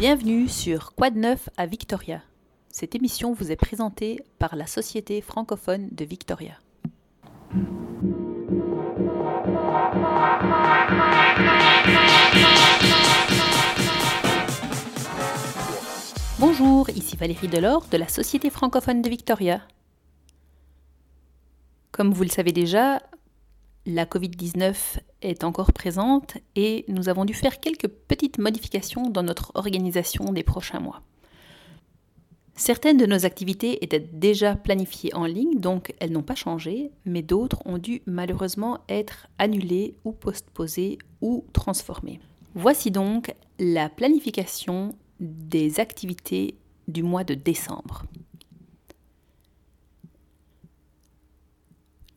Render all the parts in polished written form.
Bienvenue sur Quoi de neuf à Victoria. Cette émission vous est présentée par la Société francophone de Victoria. Bonjour, ici Valérie Delors de la Société francophone de Victoria. Comme vous le savez déjà, la Covid-19 est encore présente et nous avons dû faire quelques petites modifications dans notre organisation des prochains mois. Certaines de nos activités étaient déjà planifiées en ligne, donc elles n'ont pas changé, mais d'autres ont dû malheureusement être annulées ou postposées ou transformées. Voici donc la planification des activités du mois de décembre.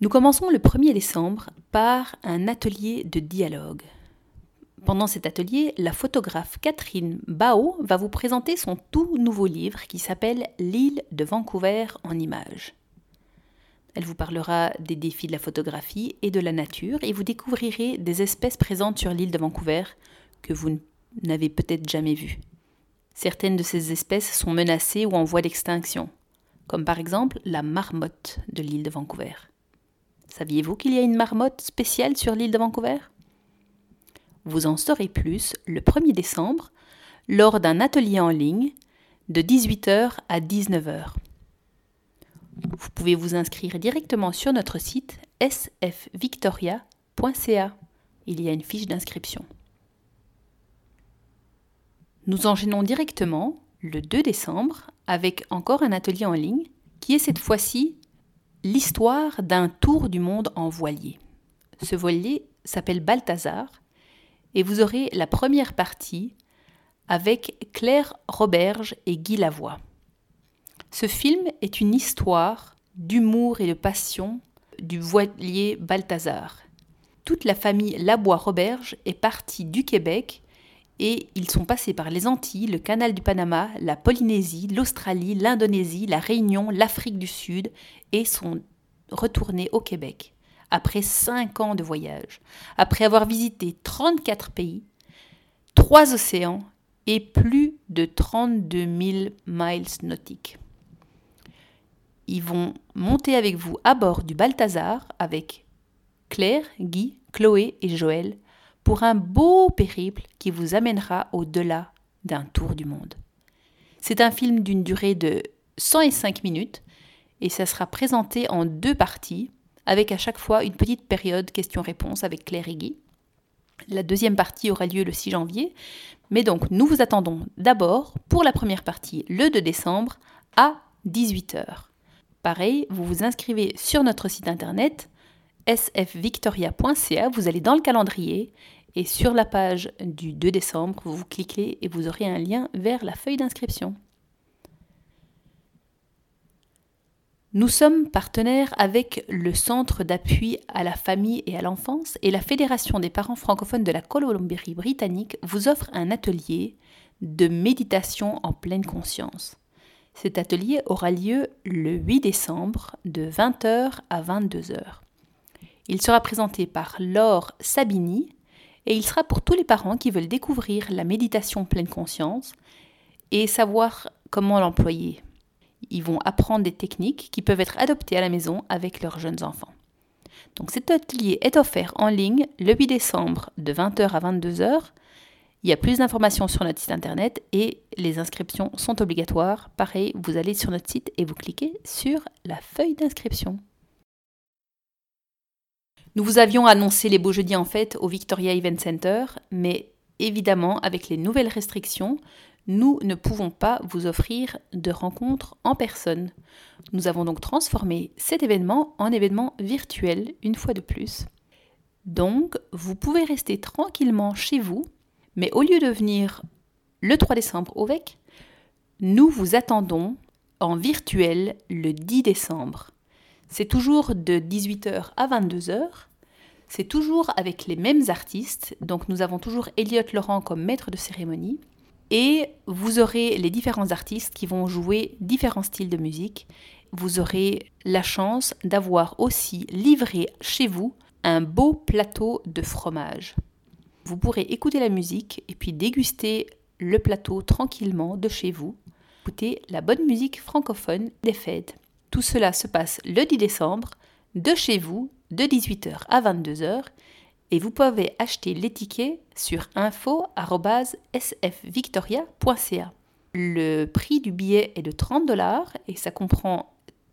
Nous commençons le 1er décembre par un atelier de dialogue. Pendant cet atelier, la photographe Catherine Bao va vous présenter son tout nouveau livre qui s'appelle « L'île de Vancouver en images ». Elle vous parlera des défis de la photographie et de la nature et vous découvrirez des espèces présentes sur l'île de Vancouver que vous n'avez peut-être jamais vues. Certaines de ces espèces sont menacées ou en voie d'extinction, comme par exemple la marmotte de l'île de Vancouver. Saviez-vous qu'il y a une marmotte spéciale sur l'île de Vancouver ? Vous en saurez plus le 1er décembre lors d'un atelier en ligne de 18h à 19h. Vous pouvez vous inscrire directement sur notre site sfvictoria.ca. Il y a une fiche d'inscription. Nous enchaînons directement le 2 décembre avec encore un atelier en ligne qui est cette fois-ci l'histoire d'un tour du monde en voilier. Ce voilier s'appelle Balthazar et vous aurez la première partie avec Claire Roberge et Guy Lavoie. Ce film est une histoire d'humour et de passion du voilier Balthazar. Toute la famille Lavoie-Roberge est partie du Québec et ils sont passés par les Antilles, le canal du Panama, la Polynésie, l'Australie, l'Indonésie, la Réunion, l'Afrique du Sud et sont retournés au Québec après 5 ans de voyage, après avoir visité 34 pays, 3 océans et plus de 32 000 miles nautiques. Ils vont monter avec vous à bord du Balthazar avec Claire, Guy, Chloé et Joël, pour un beau périple qui vous amènera au-delà d'un tour du monde. C'est un film d'une durée de 105 minutes et ça sera présenté en 2 parties avec à chaque fois une petite période questions-réponses avec Claire et Guy. La deuxième partie aura lieu le 6 janvier, mais donc nous vous attendons d'abord pour la première partie le 2 décembre à 18h. Pareil, vous vous inscrivez sur notre site internet sfvictoria.ca, vous allez dans le calendrier et sur la page du 2 décembre, vous cliquez et vous aurez un lien vers la feuille d'inscription. Nous sommes partenaires avec le Centre d'appui à la famille et à l'enfance et la Fédération des parents francophones de la Colombie-Britannique vous offre un atelier de méditation en pleine conscience. Cet atelier aura lieu le 8 décembre de 20h à 22h. Il sera présenté par Laure Sabini et il sera pour tous les parents qui veulent découvrir la méditation pleine conscience et savoir comment l'employer. Ils vont apprendre des techniques qui peuvent être adoptées à la maison avec leurs jeunes enfants. Donc cet atelier est offert en ligne le 8 décembre de 20h à 22h. Il y a plus d'informations sur notre site internet et les inscriptions sont obligatoires. Pareil, vous allez sur notre site et vous cliquez sur la feuille d'inscription. Nous vous avions annoncé les beaux jeudis en fête au Victoria Event Center, mais évidemment, avec les nouvelles restrictions, nous ne pouvons pas vous offrir de rencontres en personne. Nous avons donc transformé cet événement en événement virtuel, une fois de plus. Donc, vous pouvez rester tranquillement chez vous, mais au lieu de venir le 3 décembre au VEC, nous vous attendons en virtuel le 10 décembre. C'est toujours de 18h à 22h, c'est toujours avec les mêmes artistes, donc nous avons toujours Elliot Laurent comme maître de cérémonie, et vous aurez les différents artistes qui vont jouer différents styles de musique. Vous aurez la chance d'avoir aussi livré chez vous un beau plateau de fromage. Vous pourrez écouter la musique et puis déguster le plateau tranquillement de chez vous. Écoutez la bonne musique francophone des fêtes. Tout cela se passe le 10 décembre, de chez vous, de 18h à 22h. Et vous pouvez acheter les tickets sur info.sfvictoria.ca. Le prix du billet est de 30$ et ça comprend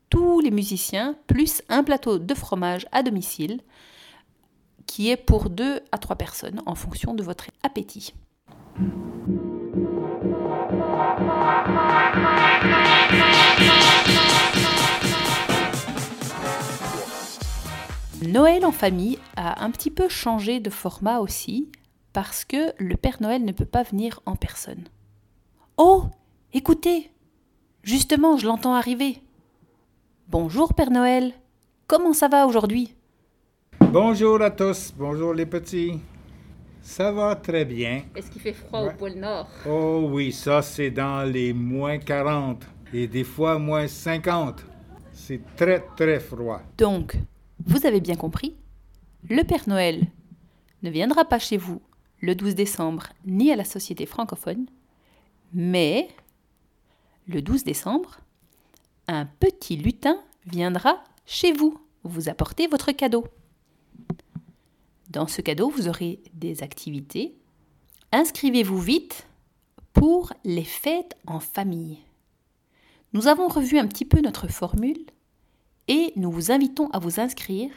tous les musiciens, plus un plateau de fromage à domicile, qui est pour 2 à 3 personnes, en fonction de votre appétit. Noël en famille a un petit peu changé de format aussi, parce que le Père Noël ne peut pas venir en personne. Oh, écoutez, justement, je l'entends arriver. Bonjour Père Noël, comment ça va aujourd'hui ? Bonjour à tous, bonjour les petits. Ça va très bien. Est-ce qu'il fait froid au pôle Nord ? Oh oui, ça c'est dans les moins 40 et des fois moins 50. C'est très très froid. Donc, vous avez bien compris, le Père Noël ne viendra pas chez vous le 12 décembre ni à la Société francophone, mais le 12 décembre, un petit lutin viendra chez vous, vous apporter votre cadeau. Dans ce cadeau, vous aurez des activités. Inscrivez-vous vite pour les fêtes en famille. Nous avons revu un petit peu notre formule et nous vous invitons à vous inscrire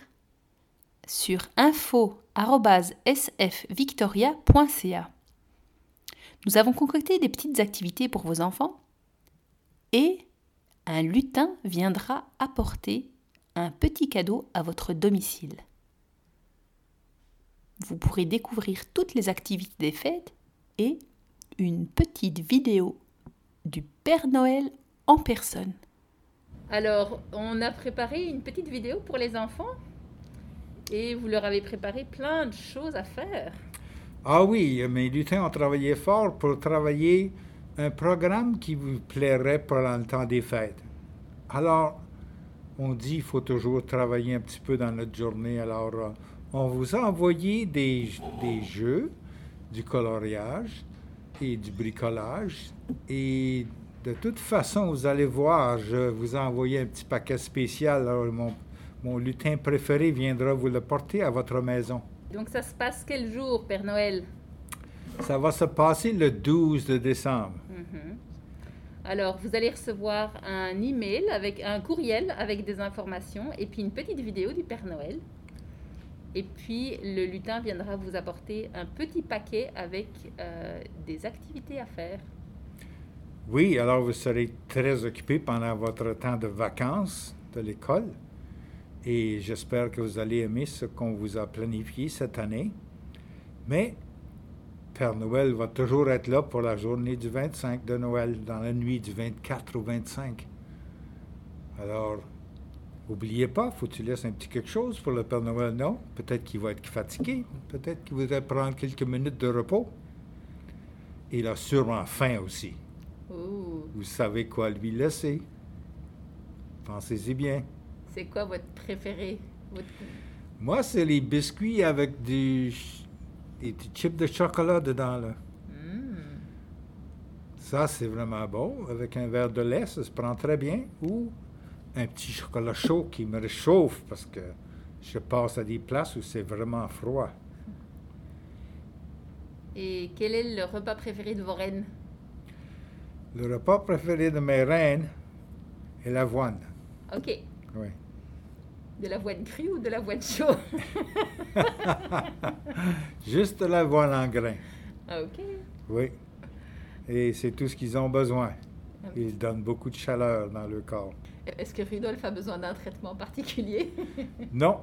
sur info.sfvictoria.ca. Nous avons concocté des petites activités pour vos enfants et un lutin viendra apporter un petit cadeau à votre domicile. Vous pourrez découvrir toutes les activités des fêtes et une petite vidéo du Père Noël en personne. Alors, on a préparé une petite vidéo pour les enfants et vous leur avez préparé plein de choses à faire. Ah oui, mes lutins ont travaillé fort pour travailler un programme qui vous plairait pendant le temps des fêtes. Alors, on dit qu'il faut toujours travailler un petit peu dans notre journée. Alors, on vous a envoyé des jeux, du coloriage et du bricolage. Et de toute façon, vous allez voir, je vous ai envoyé un petit paquet spécial. Alors, mon lutin préféré viendra vous le porter à votre maison. Donc, ça se passe quel jour, Père Noël ? Ça va se passer le 12 décembre. Mm-hmm. Alors, vous allez recevoir un email, un courriel avec des informations et puis une petite vidéo du Père Noël. Et puis, le lutin viendra vous apporter un petit paquet avec des activités à faire. Oui, alors vous serez très occupé pendant votre temps de vacances de l'école. Et j'espère que vous allez aimer ce qu'on vous a planifié cette année. Mais Père Noël va toujours être là pour la journée du 25 de Noël, dans la nuit du 24 au 25. Alors, n'oubliez pas, faut que tu laisses un petit quelque chose pour le Père Noël, non? Peut-être qu'il va être fatigué, peut-être qu'il voudrait prendre quelques minutes de repos. Il a sûrement faim aussi. Ooh. Vous savez quoi lui laisser. Pensez-y bien. C'est quoi votre préféré? Moi, c'est les biscuits avec des chips de chocolat dedans, là. Mm. Ça, c'est vraiment bon. Avec un verre de lait, ça se prend très bien. Ou un petit chocolat chaud qui me réchauffe parce que je passe à des places où c'est vraiment froid. Et quel est le repas préféré de vos reines? Le repas préféré de mes reines est l'avoine. OK. Oui. De l'avoine crue ou de l'avoine chaude? Juste de l'avoine en grain. OK. Oui. Et c'est tout ce qu'ils ont besoin. Okay. Ils donnent beaucoup de chaleur dans le corps. Est-ce que Rudolf a besoin d'un traitement particulier? Non.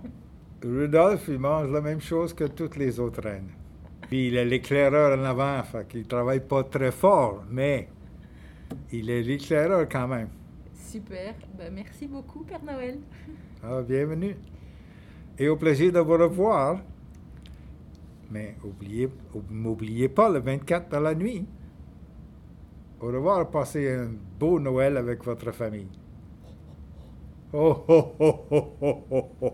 Rudolf, il mange la même chose que toutes les autres reines. Puis il est l'éclaireur en avant, fait qu'il travaille pas très fort, mais il est l'éclaireur quand même. Super. Ben, merci beaucoup, Père Noël. Ah, bienvenue. Et au plaisir de vous revoir. Mais n'oubliez pas le 24 dans la nuit. Au revoir. Passez un beau Noël avec votre famille. Oh, oh, oh, oh, oh, oh, oh.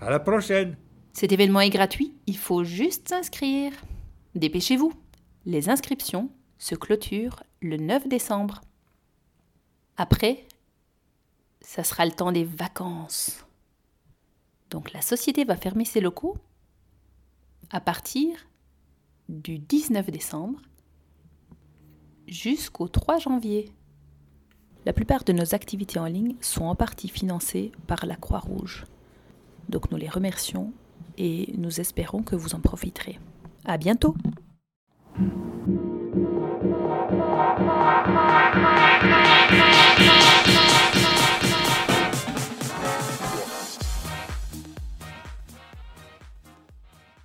À la prochaine. Cet événement est gratuit. Il faut juste s'inscrire. Dépêchez-vous. Les inscriptions se clôturent le 9 décembre. Après, ça sera le temps des vacances. Donc la société va fermer ses locaux à partir du 19 décembre jusqu'au 3 janvier. La plupart de nos activités en ligne sont en partie financées par la Croix-Rouge. Donc nous les remercions et nous espérons que vous en profiterez. À bientôt!